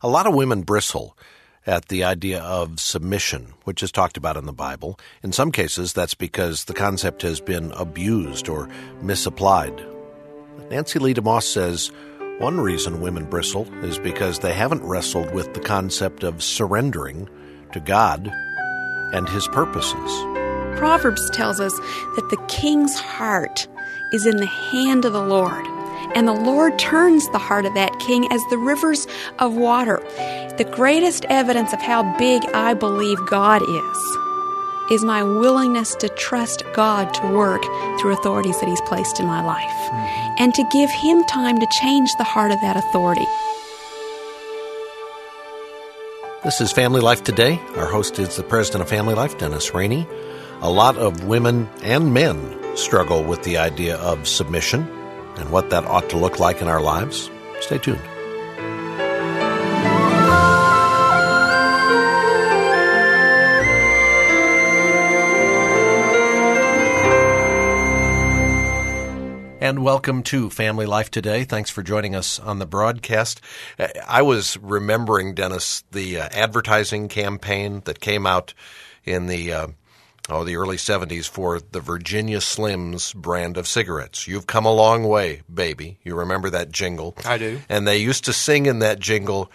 A lot of women bristle at the idea of submission, which is talked about in the Bible. In some cases, that's because the concept has been abused or misapplied. Nancy Leigh DeMoss says one reason women bristle is because they haven't wrestled with the concept of surrendering to God and His purposes. Proverbs tells us that the king's heart is in the hand of the Lord, and the Lord turns the heart of that king as the rivers of water. The greatest evidence of how big I believe God is my willingness to trust God to work through authorities that He's placed in my life, and to give Him time to change the heart of that authority. This is Family Life Today. Our host is the president of Family Life, Dennis Rainey. A lot of women and men struggle with the idea of submission and what that ought to look like in our lives. Stay tuned. And welcome to Family Life Today. Thanks for joining us on the broadcast. I was remembering, Dennis, the advertising campaign that came out in the early 70s for the Virginia Slims brand of cigarettes. You've come a long way, baby. You remember that jingle? I do. And they used to sing in that jingle,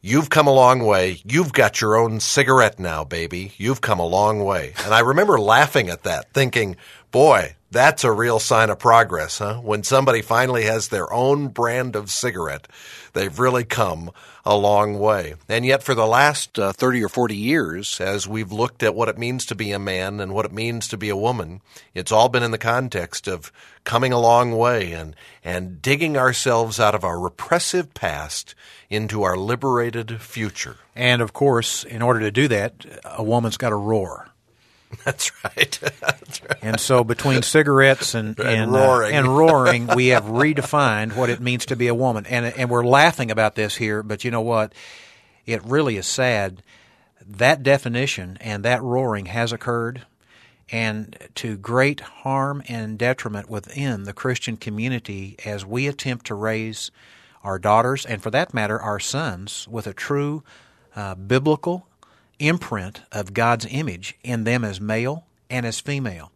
"You've come a long way. You've got your own cigarette now, baby. You've come a long way." And I remember laughing at that, thinking, boy, that's a real sign of progress, huh? When somebody finally has their own brand of cigarette, they've really come a long way. And yet for the last 30 or 40 years, as we've looked at what it means to be a man and what it means to be a woman, it's all been in the context of coming a long way and digging ourselves out of our repressive past into our liberated future. And, of course, in order to do that, a woman's got to roar. That's right. That's right. And so between cigarettes and roaring, we have redefined what it means to be a woman. And we're laughing about this here, but you know what? It really is sad. That definition and that roaring has occurred, and to great harm and detriment within the Christian community as we attempt to raise our daughters, and for that matter, our sons, with a true biblical imprint of God's image in them as male and as female.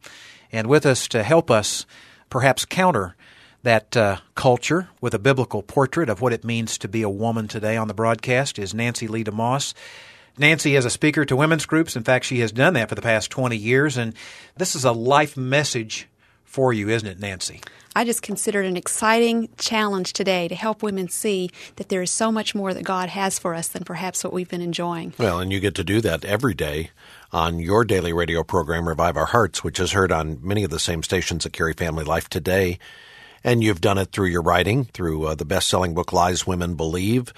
And with us to help us perhaps counter that culture with a biblical portrait of what it means to be a woman today on the broadcast is Nancy Leigh DeMoss. Nancy is a speaker to women's groups. In fact, she has done that for the past 20 years. And this is a life message for you, isn't it, Nancy? I just consider it an exciting challenge today to help women see that there is so much more that God has for us than perhaps what we've been enjoying. Well, and you get to do that every day on your daily radio program, Revive Our Hearts, which is heard on many of the same stations that carry Family Life Today. And you've done it through your writing, through the best-selling book, Lies Women Believe,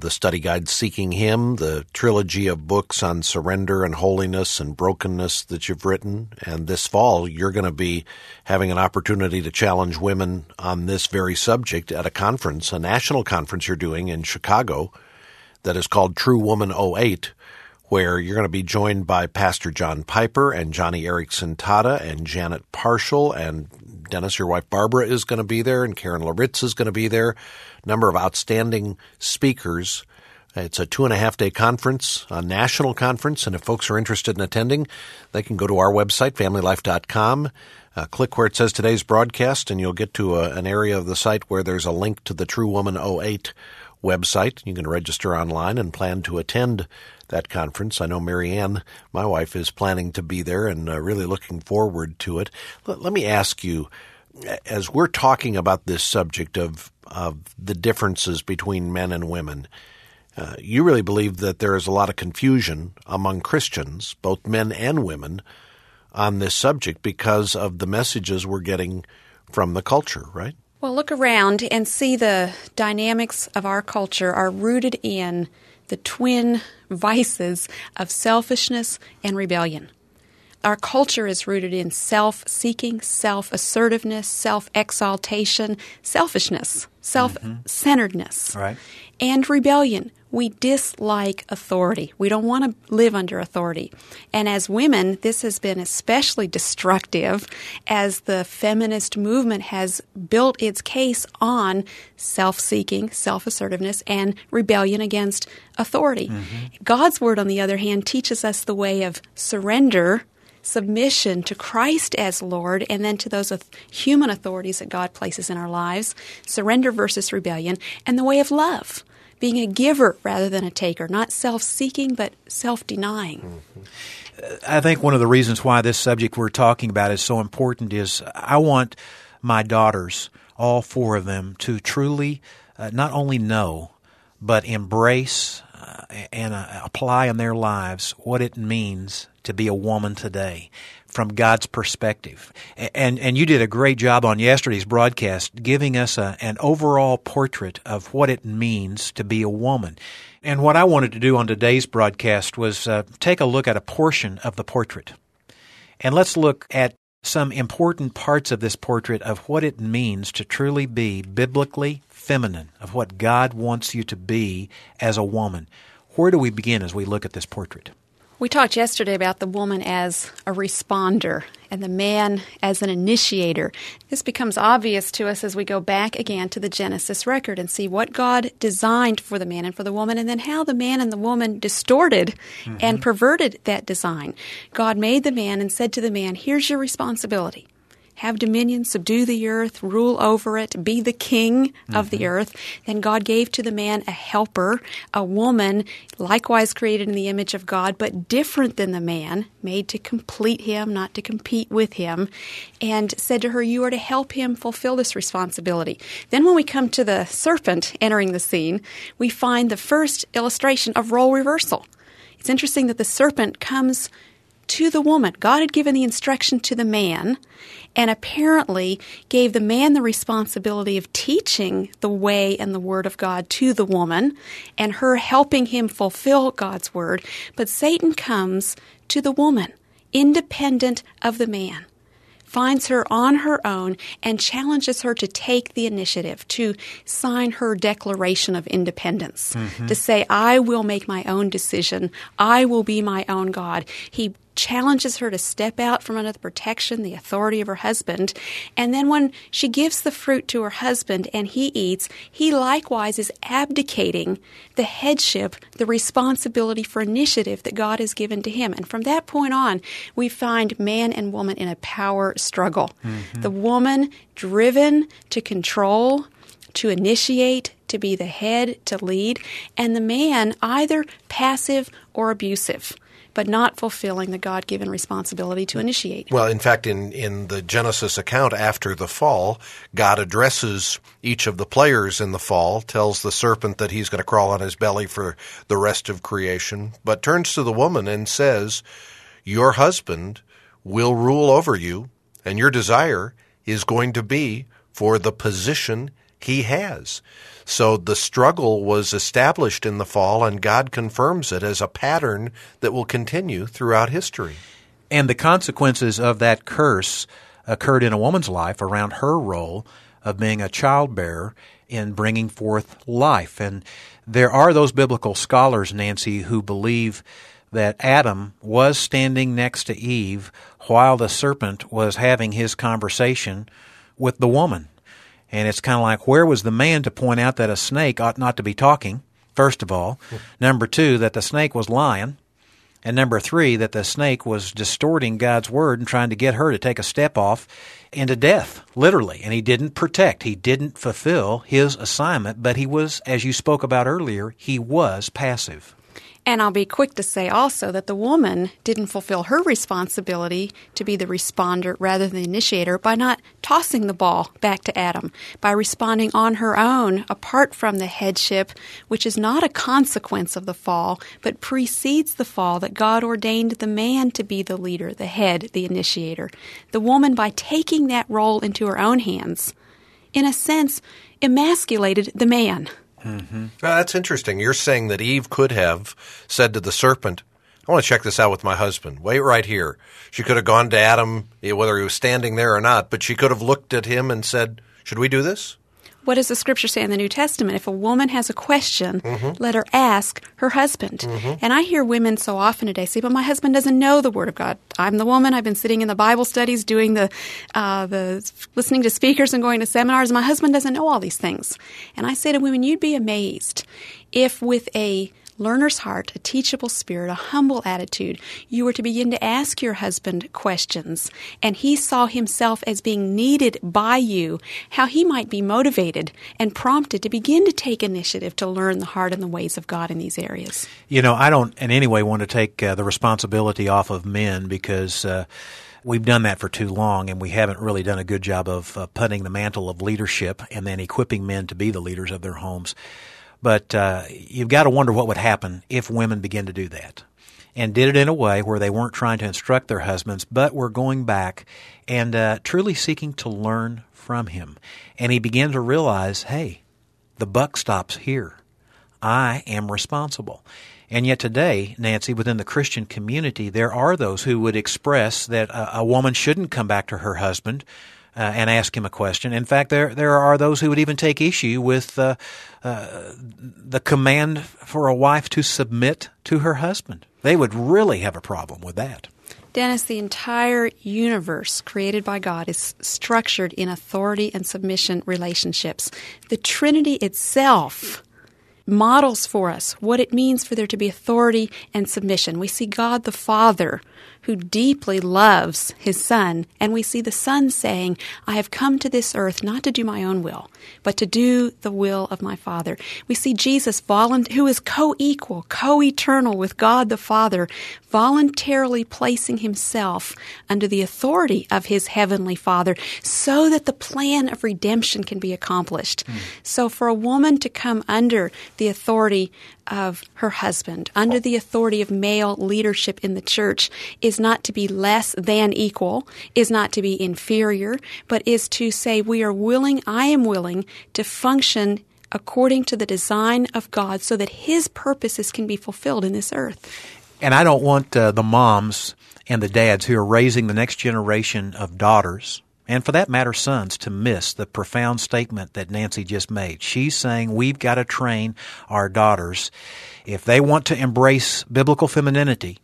the study guide, Seeking Him, the trilogy of books on surrender and holiness and brokenness that you've written. And this fall, you're going to be having an opportunity to challenge women on this very subject at a conference, a national conference you're doing in Chicago that is called True Woman 08, where you're going to be joined by Pastor John Piper and Joni Eareckson Tada and Janet Parshall, and Dennis, your wife Barbara is going to be there, and Karen LaRitz is going to be there. A number of outstanding speakers. It's a 2.5-day conference, a national conference, and if folks are interested in attending, they can go to our website, familylife.com, click where it says today's broadcast, and you'll get to an area of the site where there's a link to the True Woman 08 website. You can register online and plan to attend that conference. I know Mary Ann, my wife, is planning to be there and really looking forward to it. Let me ask you, as we're talking about this subject of the differences between men and women, you really believe that there is a lot of confusion among Christians, both men and women, on this subject because of the messages we're getting from the culture, right? Well, look around and see the dynamics of our culture are rooted in the twin vices of selfishness and rebellion. Our culture is rooted in self-seeking, self-assertiveness, self-exaltation, selfishness, self-centeredness, and rebellion. we dislike authority. We don't want to live under authority. And as women, this has been especially destructive as the feminist movement has built its case on self-seeking, self-assertiveness, and rebellion against authority. Mm-hmm. God's Word, on the other hand, teaches us the way of surrender, submission to Christ as Lord, and then to those human authorities that God places in our lives, surrender versus rebellion, and the way of love, being a giver rather than a taker, not self-seeking but self-denying. Mm-hmm. I think one of the reasons why this subject we're talking about is so important is I want my daughters, all four of them, to truly not only know but embrace and apply in their lives what it means to be a woman today from God's perspective. And you did a great job on yesterday's broadcast giving us an overall portrait of what it means to be a woman. And what I wanted to do on today's broadcast was take a look at a portion of the portrait. And let's look at some important parts of this portrait of what it means to truly be biblically feminine, of what God wants you to be as a woman. Where do we begin as we look at this portrait? We talked yesterday about the woman as a responder and the man as an initiator. This becomes obvious to us as we go back again to the Genesis record and see what God designed for the man and for the woman, and then how the man and the woman distorted and perverted that design. God made the man and said to the man, "Here's your responsibility. Have dominion, subdue the earth, rule over it, be the king of the earth." Then God gave to the man a helper, a woman, likewise created in the image of God, but different than the man, made to complete him, not to compete with him, and said to her, "You are to help him fulfill this responsibility." Then when we come to the serpent entering the scene, we find the first illustration of role reversal. It's interesting that the serpent comes to the woman. God had given the instruction to the man and apparently gave the man the responsibility of teaching the way and the word of God to the woman and her helping him fulfill God's word. But Satan comes to the woman, independent of the man, finds her on her own, and challenges her to take the initiative, to sign her declaration of independence, to say, "I will make my own decision. I will be my own God." He challenges her to step out from under the protection, the authority of her husband. And then when she gives the fruit to her husband and he eats, he likewise is abdicating the headship, the responsibility for initiative that God has given to him. And from that point on, we find man and woman in a power struggle. The woman driven to control, to initiate, to be the head, to lead, and the man either passive or abusive, but not fulfilling the God-given responsibility to initiate. Well, in fact, in the Genesis account after the fall, God addresses each of the players in the fall, tells the serpent that he's going to crawl on his belly for the rest of creation, but turns to the woman and says, "Your husband will rule over you, and your desire is going to be for the position he has." So the struggle was established in the fall, and God confirms it as a pattern that will continue throughout history. And the consequences of that curse occurred in a woman's life around her role of being a childbearer in bringing forth life. And there are those biblical scholars, Nancy, who believe that Adam was standing next to Eve while the serpent was having his conversation with the woman. And it's kind of like, where was the man to point out that a snake ought not to be talking, first of all? Number two, that the snake was lying. And number three, that the snake was distorting God's word and trying to get her to take a step off into death, literally. And he didn't protect. He didn't fulfill his assignment. But he was, as you spoke about earlier, he was passive. And I'll be quick to say also that the woman didn't fulfill her responsibility to be the responder rather than the initiator by not tossing the ball back to Adam, by responding on her own apart from the headship, which is not a consequence of the fall, but precedes the fall, that God ordained the man to be the leader, the head, the initiator. The woman, by taking that role into her own hands, in a sense, emasculated the man. Well, that's interesting. You're saying that Eve could have said to the serpent, "I want to check this out with my husband. Wait right here." She could have gone to Adam, whether he was standing there or not, but she could have looked at him and said, "Should we do this?" what does the Scripture say in the New Testament? If a woman has a question, let her ask her husband. And I hear women so often today say, but my husband doesn't know the Word of God. I'm the woman. I've been sitting in the Bible studies, doing the listening to speakers and going to seminars. My husband doesn't know all these things. And I say to women, you'd be amazed if with a learner's heart, a teachable spirit, a humble attitude, you were to begin to ask your husband questions, and he saw himself as being needed by you, how he might be motivated and prompted to begin to take initiative to learn the heart and the ways of God in these areas. You know, I don't in any way want to take the responsibility off of men, because we've done that for too long, and we haven't really done a good job of putting the mantle of leadership and then equipping men to be the leaders of their homes. But you've got to wonder what would happen if women begin to do that and did it in a way where they weren't trying to instruct their husbands, but were going back and truly seeking to learn from him. And he began to realize, hey, the buck stops here. I am responsible. And yet today, Nancy, within the Christian community, there are those who would express that a woman shouldn't come back to her husband and ask him a question. In fact, there are those who would even take issue with the command for a wife to submit to her husband. They would really have a problem with that. Dennis, the entire universe created by God is structured in authority and submission relationships. The Trinity itself models for us what it means for there to be authority and submission. We see God the Father, who deeply loves his Son, and we see the Son saying, I have come to this earth not to do my own will, but to do the will of my Father. We see Jesus, who is co-equal, co-eternal with God the Father, voluntarily placing himself under the authority of his heavenly Father so that the plan of redemption can be accomplished. So for a woman to come under the authority of her husband, under the authority of male leadership in the church, is not to be less than equal, is not to be inferior, but is to say I am willing to function according to the design of God so that his purposes can be fulfilled in this earth. And I don't want the moms and the dads who are raising the next generation of daughters, and for that matter sons, to miss the profound statement that Nancy just made. She's saying we've got to train our daughters, if they want to embrace biblical femininity,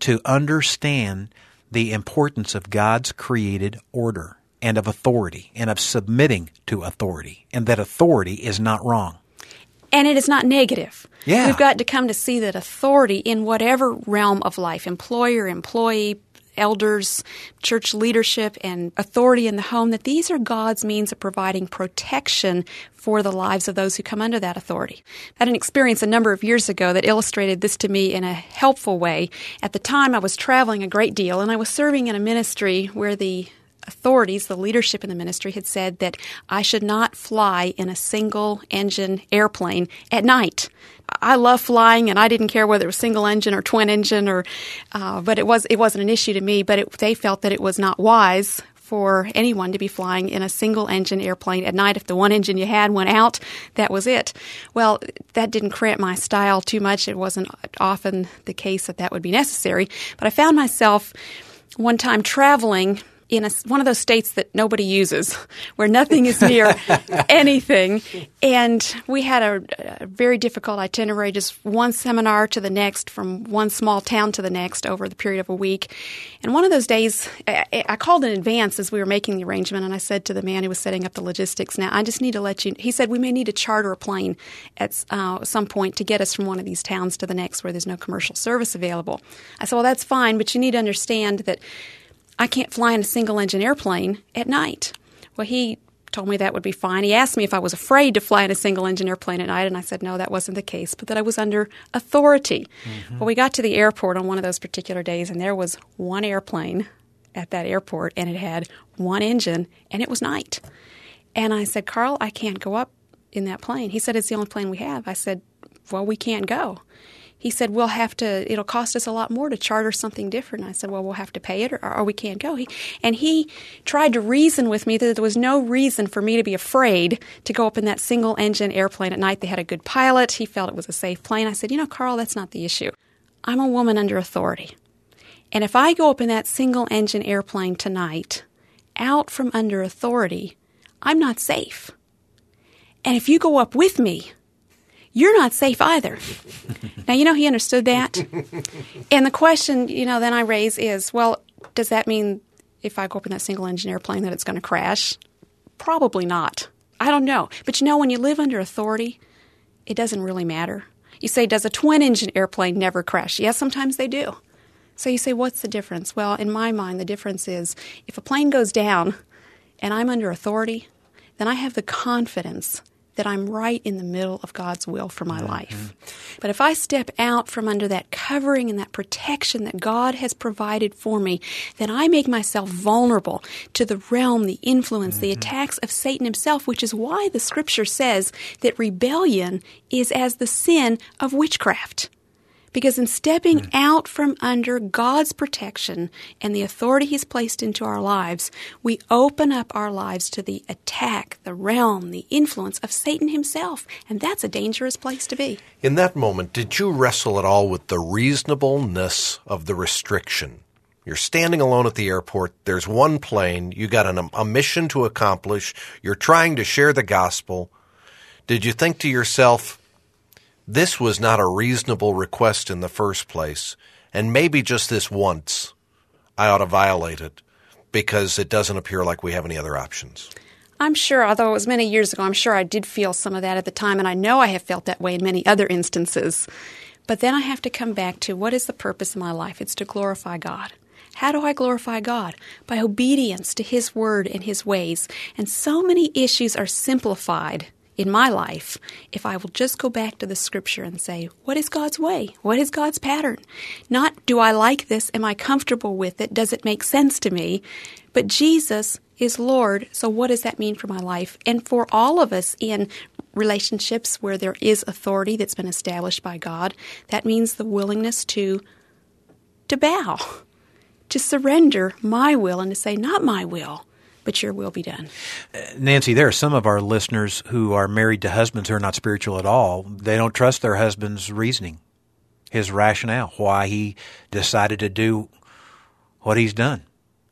to understand the importance of God's created order and of authority and of submitting to authority, and that authority is not wrong. And it is not negative. Yeah. We've got to come to see that authority in whatever realm of life, employer, employee, elders, church leadership, and authority in the home, that these are God's means of providing protection for the lives of those who come under that authority. I had an experience a number of years ago that illustrated this to me in a helpful way. At the time, I was traveling a great deal, and I was serving in a ministry where the authorities, the leadership in the ministry, had said that I should not fly in a single-engine airplane at night. I love flying, and I didn't care whether it was single engine or twin engine, or but it wasn't an issue to me. But they felt that it was not wise for anyone to be flying in a single engine airplane at night. If the one engine you had went out, that was it. Well, that didn't cramp my style too much. It wasn't often the case that would be necessary. But I found myself one time traveling in one of those states that nobody uses, where nothing is near anything. And we had a very difficult itinerary, just one seminar to the next, from one small town to the next over the period of a week. And one of those days, I called in advance as we were making the arrangement, and I said to the man who was setting up the logistics, now, I just need to let you – he said, we may need to charter a plane at some point to get us from one of these towns to the next where there's no commercial service available. I said, well, that's fine, but you need to understand that – I can't fly in a single-engine airplane at night. Well, he told me that would be fine. He asked me if I was afraid to fly in a single-engine airplane at night, and I said no, that wasn't the case, but that I was under authority. Well, we got to the airport on one of those particular days, and there was one airplane at that airport, and it had one engine, and it was night. And I said, Carl, I can't go up in that plane. He said, it's the only plane we have. I said, well, we can't go. He said, we'll have to – it'll cost us a lot more to charter something different. And I said, well, we'll have to pay it or we can't go. He tried to reason with me that there was no reason for me to be afraid to go up in that single-engine airplane at night. They had a good pilot. He felt it was a safe plane. I said, you know, Carl, that's not the issue. I'm a woman under authority. And if I go up in that single-engine airplane tonight, out from under authority, I'm not safe. And if you go up with me, you're not safe either. Now, you know, he understood that. And the question, you know, then I raise is, well, does that mean if I go up in that single-engine airplane that it's going to crash? Probably not. I don't know. But, you know, when you live under authority, it doesn't really matter. You say, does a twin-engine airplane never crash? Yes, sometimes they do. So you say, what's the difference? Well, in my mind, the difference is if a plane goes down and I'm under authority, then I have the confidence that I'm right in the middle of God's will for my life. But if I step out from under that covering and that protection that God has provided for me, then I make myself vulnerable to the realm, the influence, the attacks of Satan himself, which is why the Scripture says that rebellion is as the sin of witchcraft. Because in stepping out from under God's protection and the authority he's placed into our lives, we open up our lives to the attack, the realm, the influence of Satan himself. And that's a dangerous place to be. In that moment, did you wrestle at all with the reasonableness of the restriction? You're standing alone at the airport. There's one plane. You got a mission to accomplish. You're trying to share the gospel. Did you think to yourself, this was not a reasonable request in the first place, and maybe just this once I ought to violate it because it doesn't appear like we have any other options? I'm sure, although it was many years ago, I'm sure I did feel some of that at the time, and I know I have felt that way in many other instances. But then I have to come back to what is the purpose of my life? It's to glorify God. How do I glorify God? By obedience to His Word and His ways. And so many issues are simplified in my life, if I will just go back to the Scripture and say, what is God's way? What is God's pattern? Not, do I like this? Am I comfortable with it? Does it make sense to me? But Jesus is Lord, so what does that mean for my life? And for all of us in relationships where there is authority that's been established by God, that means the willingness to bow, to surrender my will and to say, not my will, but your will be done. Nancy, there are some of our listeners who are married to husbands who are not spiritual at all. They don't trust their husband's reasoning, his rationale, why he decided to do what he's done.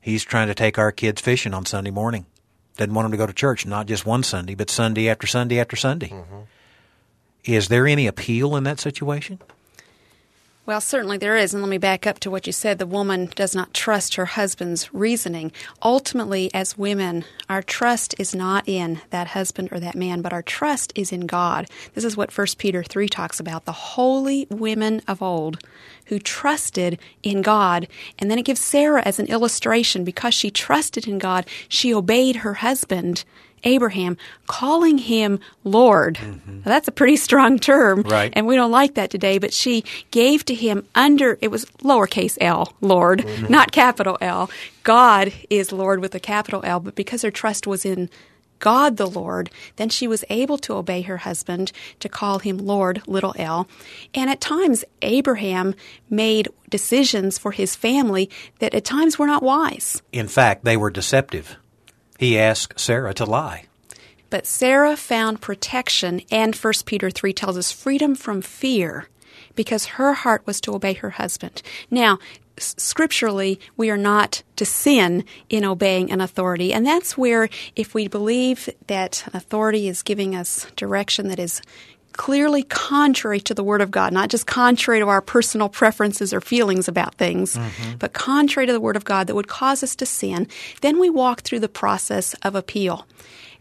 He's trying to take our kids fishing on Sunday morning. Didn't want them to go to church, not just one Sunday, but Sunday after Sunday after Sunday. Mm-hmm. Is there any appeal in that situation? Well, certainly there is. And let me back up to what you said. The woman does not trust her husband's reasoning. Ultimately, as women, our trust is not in that husband or that man, but our trust is in God. This is what 1 Peter 3 talks about, the holy women of old who trusted in God. And then it gives Sarah as an illustration. Because she trusted in God, she obeyed her husband, Abraham, calling him Lord. Mm-hmm. Now, that's a pretty strong term, right? And we don't like that today, but she gave to him it was lowercase l, Lord, mm-hmm. not capital L. God is Lord with a capital L, but because her trust was in God the Lord, then she was able to obey her husband, to call him Lord, little l. And at times, Abraham made decisions for his family that at times were not wise. In fact, they were deceptive. He asked Sarah to lie. But Sarah found protection, and 1 Peter 3 tells us freedom from fear, because her heart was to obey her husband. Now, scripturally, we are not to sin in obeying an authority, and that's where if we believe that authority is giving us direction that is clearly contrary to the Word of God, not just contrary to our personal preferences or feelings about things, mm-hmm. but contrary to the Word of God that would cause us to sin, then we walk through the process of appeal.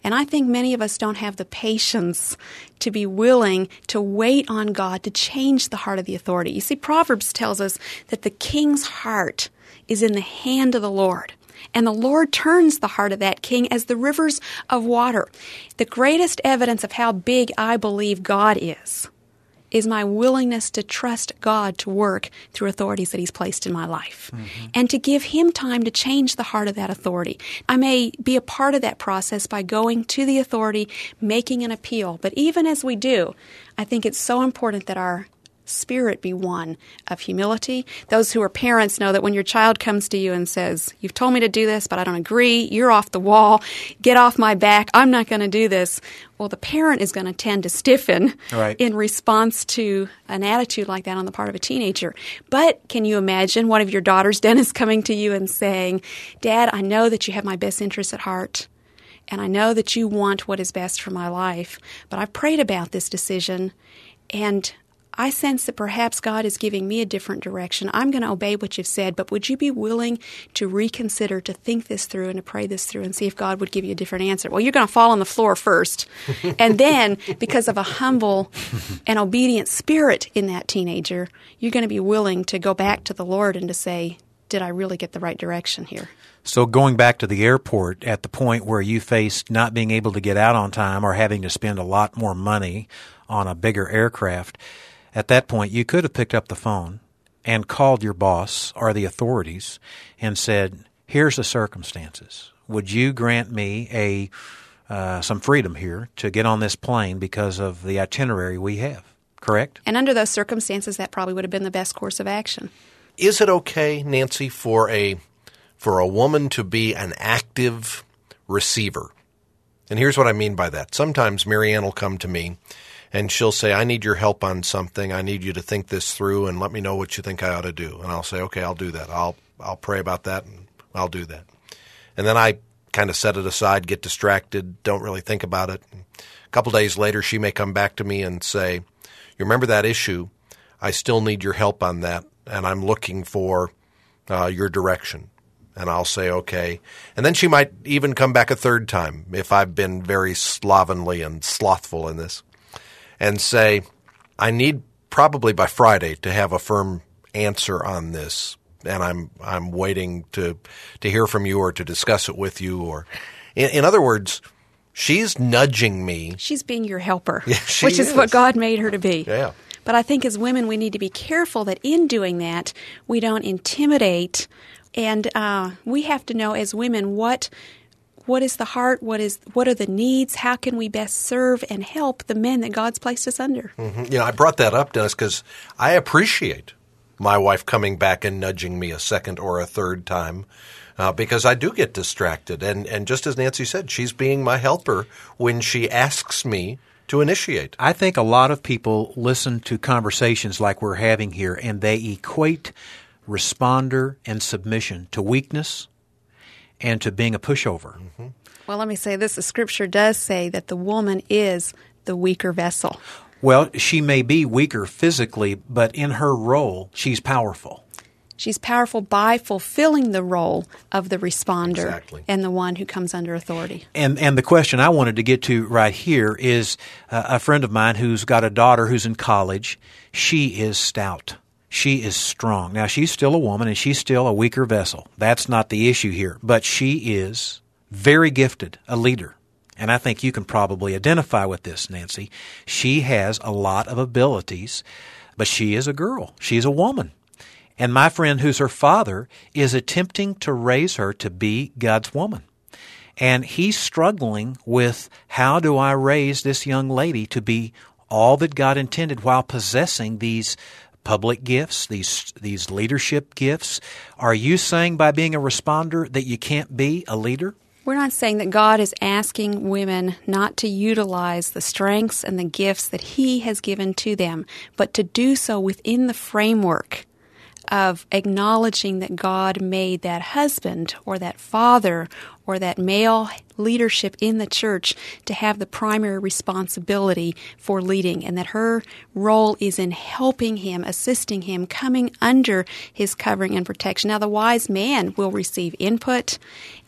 And I think many of us don't have the patience to be willing to wait on God to change the heart of the authority. You see, Proverbs tells us that the king's heart is in the hand of the Lord. And the Lord turns the heart of that king as the rivers of water. The greatest evidence of how big I believe God is my willingness to trust God to work through authorities that He's placed in my life, mm-hmm. and to give Him time to change the heart of that authority. I may be a part of that process by going to the authority, making an appeal. But even as we do, I think it's so important that our spirit be one of humility. Those who are parents know that when your child comes to you and says, you've told me to do this, but I don't agree, you're off the wall, get off my back, I'm not going to do this. Well, the parent is going to tend to stiffen right. in response to an attitude like that on the part of a teenager. But can you imagine one of your daughters, Dennis, coming to you and saying, Dad, I know that you have my best interests at heart, and I know that you want what is best for my life, but I've prayed about this decision, and I sense that perhaps God is giving me a different direction. I'm going to obey what you've said, but would you be willing to reconsider, to think this through and to pray this through and see if God would give you a different answer? Well, you're going to fall on the floor first. And then, because of a humble and obedient spirit in that teenager, you're going to be willing to go back to the Lord and to say, did I really get the right direction here? So going back to the airport, at the point where you faced not being able to get out on time or having to spend a lot more money on a bigger aircraft, at that point, you could have picked up the phone and called your boss or the authorities and said, here's the circumstances. Would you grant me some freedom here to get on this plane because of the itinerary we have, correct? And under those circumstances, that probably would have been the best course of action. Is it okay, Nancy, for a woman to be an active receiver? And here's what I mean by that. Sometimes Marianne will come to me and she'll say, I need your help on something. I need you to think this through and let me know what you think I ought to do. And I'll say, okay, I'll do that. I'll pray about that and I'll do that. And then I kind of set it aside, get distracted, don't really think about it. And a couple days later, she may come back to me and say, you remember that issue? I still need your help on that, and I'm looking for your direction. And I'll say, okay. And then she might even come back a third time if I've been very slovenly and slothful in this, and say, I need probably by Friday to have a firm answer on this, and I'm waiting to hear from you or to discuss it with you. Or, in other words, she's nudging me. She's being your helper, yeah, which is what God made her to be. Yeah. But I think as women, we need to be careful that in doing that, we don't intimidate, and we have to know as women what is the heart? What are the needs? How can we best serve and help the men that God's placed us under? Mm-hmm. You know, I brought that up, Dennis, because I appreciate my wife coming back and nudging me a second or a third time because I do get distracted. And just as Nancy said, she's being my helper when she asks me to initiate. I think a lot of people listen to conversations like we're having here, and they equate responder and submission to weakness and to being a pushover. Mm-hmm. Well, let me say this. The Scripture does say that the woman is the weaker vessel. Well, she may be weaker physically, but in her role, she's powerful. She's powerful by fulfilling the role of the responder and the one who comes under authority. And the question I wanted to get to right here is a friend of mine who's got a daughter who's in college. She is stout. She is strong. Now, she's still a woman, and she's still a weaker vessel. That's not the issue here. But she is very gifted, a leader. And I think you can probably identify with this, Nancy. She has a lot of abilities, but she is a girl. She's a woman. And my friend, who's her father, is attempting to raise her to be God's woman. And he's struggling with, how do I raise this young lady to be all that God intended while possessing these public gifts, these leadership gifts? Are you saying by being a responder that you can't be a leader? We're not saying that God is asking women not to utilize the strengths and the gifts that He has given to them, but to do so within the framework of acknowledging that God made that husband or that father or that male leadership in the church to have the primary responsibility for leading, and that her role is in helping him, assisting him, coming under his covering and protection. Now, the wise man will receive input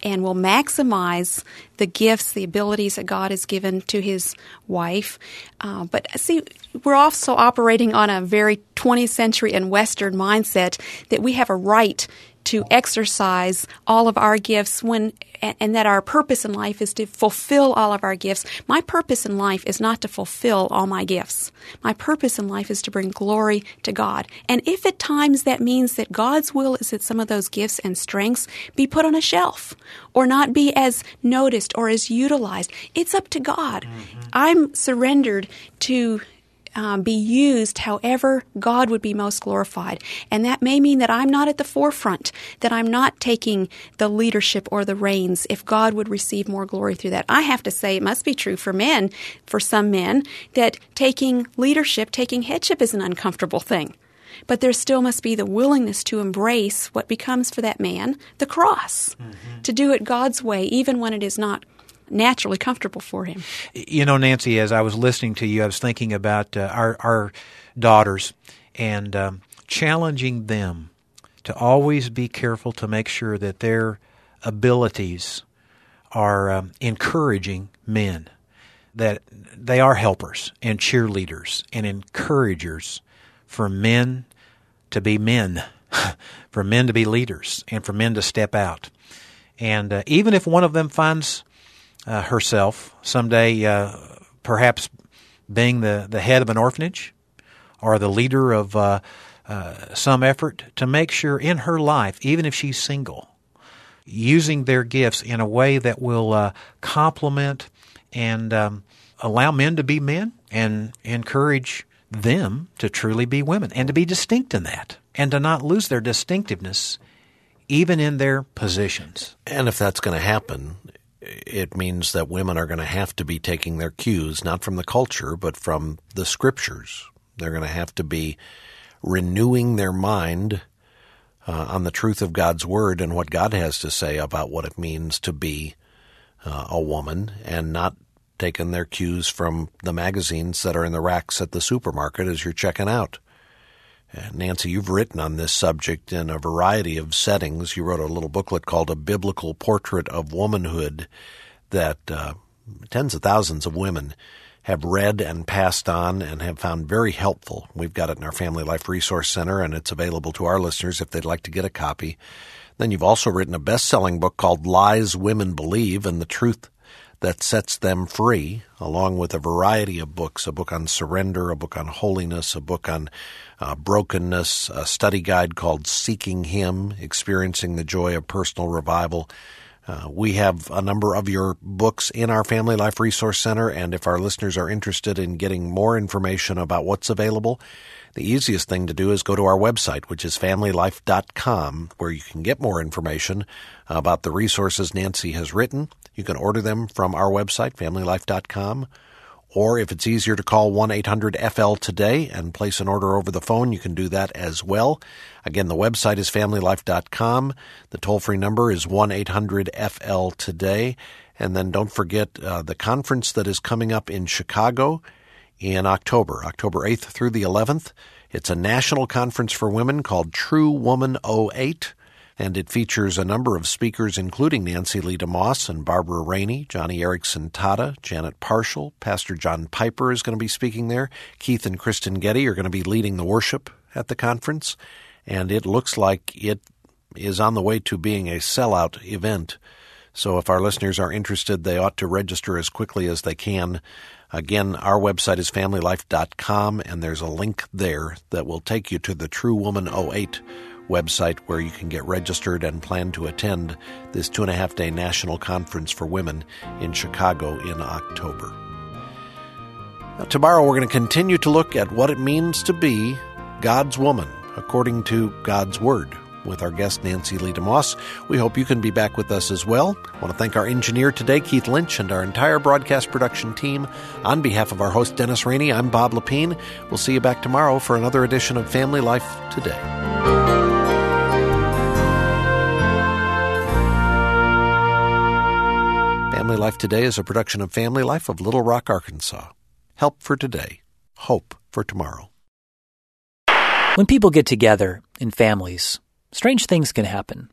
and will maximize the gifts, the abilities that God has given to his wife. But see, we're also operating on a very 20th century and Western mindset that we have a right to exercise all of our gifts and that our purpose in life is to fulfill all of our gifts. My purpose in life is not to fulfill all my gifts. My purpose in life is to bring glory to God. And if at times that means that God's will is that some of those gifts and strengths be put on a shelf or not be as noticed or as utilized, it's up to God. Mm-hmm. I'm surrendered to be used however God would be most glorified. And that may mean that I'm not at the forefront, that I'm not taking the leadership or the reins if God would receive more glory through that. I have to say it must be true for men, for some men, that taking leadership, taking headship is an uncomfortable thing. But there still must be the willingness to embrace what becomes for that man the cross, mm-hmm. to do it God's way even when it is not naturally comfortable for him. You know, Nancy, as I was listening to you, I was thinking about our daughters and challenging them to always be careful to make sure that their abilities are encouraging men, that they are helpers and cheerleaders and encouragers for men to be men, for men to be leaders, and for men to step out. And even if one of them finds herself someday perhaps being the head of an orphanage or the leader of some effort, to make sure in her life, even if she's single, using their gifts in a way that will complement and allow men to be men and encourage them to truly be women and to be distinct in that and to not lose their distinctiveness even in their positions. And if that's going to happen, it means that women are going to have to be taking their cues, not from the culture, but from the scriptures. They're going to have to be renewing their mind on the truth of God's word and what God has to say about what it means to be a woman, and not taking their cues from the magazines that are in the racks at the supermarket as you're checking out. And Nancy, you've written on this subject in a variety of settings. You wrote a little booklet called A Biblical Portrait of Womanhood that tens of thousands of women have read and passed on and have found very helpful. We've got it in our Family Life Resource Center, and it's available to our listeners if they'd like to get a copy. Then you've also written a best-selling book called Lies Women Believe and the Truth That Sets Them Free, along with a variety of books, a book on surrender, a book on holiness, a book on brokenness, a study guide called Seeking Him, Experiencing the Joy of Personal Revival. We have a number of your books in our Family Life Resource Center, and if our listeners are interested in getting more information about what's available, the easiest thing to do is go to our website, which is familylife.com, where you can get more information about the resources Nancy has written. You can order them from our website, familylife.com, or if it's easier to call 1-800-FL-TODAY and place an order over the phone, you can do that as well. Again, the website is familylife.com. The toll-free number is 1-800-FL-TODAY. And then don't forget the conference that is coming up in Chicago in October 8th through the 11th. It's a national conference for women called True Woman 08. And it features a number of speakers, including Nancy Leigh DeMoss and Barbara Rainey, Joni Eareckson Tada, Janet Parshall. Pastor John Piper is going to be speaking there. Keith and Kristen Getty are going to be leading the worship at the conference. And it looks like it is on the way to being a sellout event. So if our listeners are interested, they ought to register as quickly as they can. Again, our website is familylife.com, and there's a link there that will take you to the True Woman 08 website where you can get registered and plan to attend this 2.5-day national conference for women in Chicago in October. Now, tomorrow we're going to continue to look at what it means to be God's woman according to God's Word with our guest Nancy Leigh DeMoss. We hope you can be back with us as well. I want to thank our engineer today, Keith Lynch, and our entire broadcast production team. On behalf of our host, Dennis Rainey, I'm Bob Lapine. We'll see you back tomorrow for another edition of Family Life Today. Family Life Today is a production of Family Life of Little Rock, Arkansas. Help for today, hope for tomorrow. When people get together in families, strange things can happen,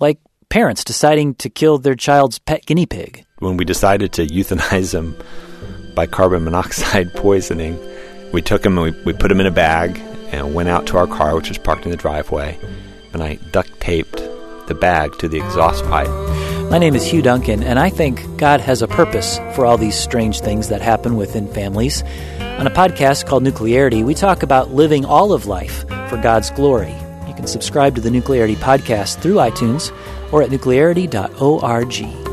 like parents deciding to kill their child's pet guinea pig. When we decided to euthanize him by carbon monoxide poisoning, we took him and we put him in a bag and went out to our car, which was parked in the driveway, and I duct taped the bag to the exhaust pipe. My name is Hugh Duncan, and I think God has a purpose for all these strange things that happen within families. On a podcast called Nuclearity, we talk about living all of life for God's glory. You can subscribe to the Nuclearity podcast through iTunes or at nuclearity.org.